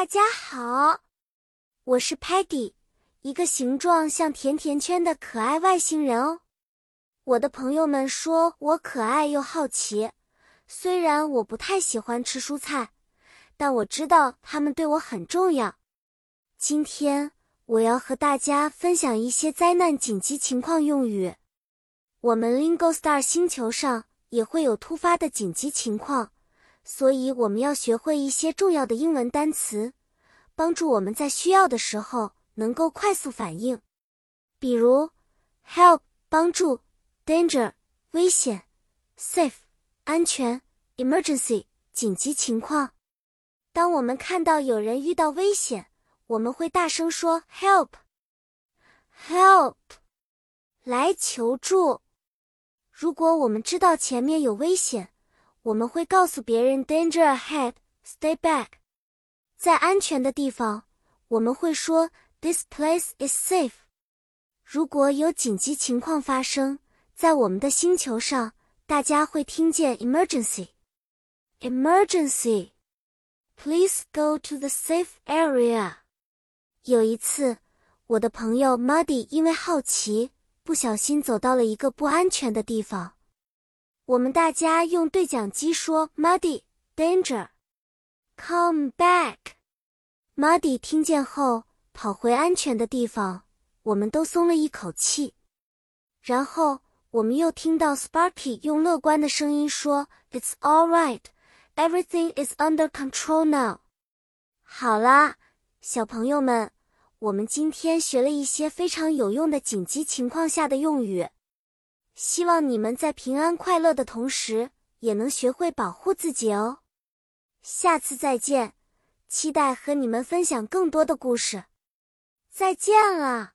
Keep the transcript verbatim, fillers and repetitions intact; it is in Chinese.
大家好，我是 Paddy， 一个形状像甜甜圈的可爱外星人哦。我的朋友们说我可爱又好奇，虽然我不太喜欢吃蔬菜，但我知道它们对我很重要。今天我要和大家分享一些灾难紧急情况用语。我们 LingoStar 星球上也会有突发的紧急情况，所以我们要学会一些重要的英文单词，帮助我们在需要的时候能够快速反应。比如 help 帮助， danger 危险， safe 安全， emergency 紧急情况。当我们看到有人遇到危险，我们会大声说 help help 来求助。如果我们知道前面有危险，我们会告诉别人 danger ahead, stay back。 在安全的地方，我们会说 this place is safe。 如果有紧急情况发生，在我们的星球上，大家会听见 emergency emergency please go to the safe area。 有一次，我的朋友 Muddy 因为好奇，不小心走到了一个不安全的地方。我们大家用对讲机说 Muddy, danger, come back。 Muddy 听见后跑回安全的地方，我们都松了一口气。然后我们又听到 Sparky 用乐观的声音说 It's all right, everything is under control now。 好啦，小朋友们，我们今天学了一些非常有用的紧急情况下的用语。希望你们在平安快乐的同时，也能学会保护自己哦。下次再见，期待和你们分享更多的故事。再见了。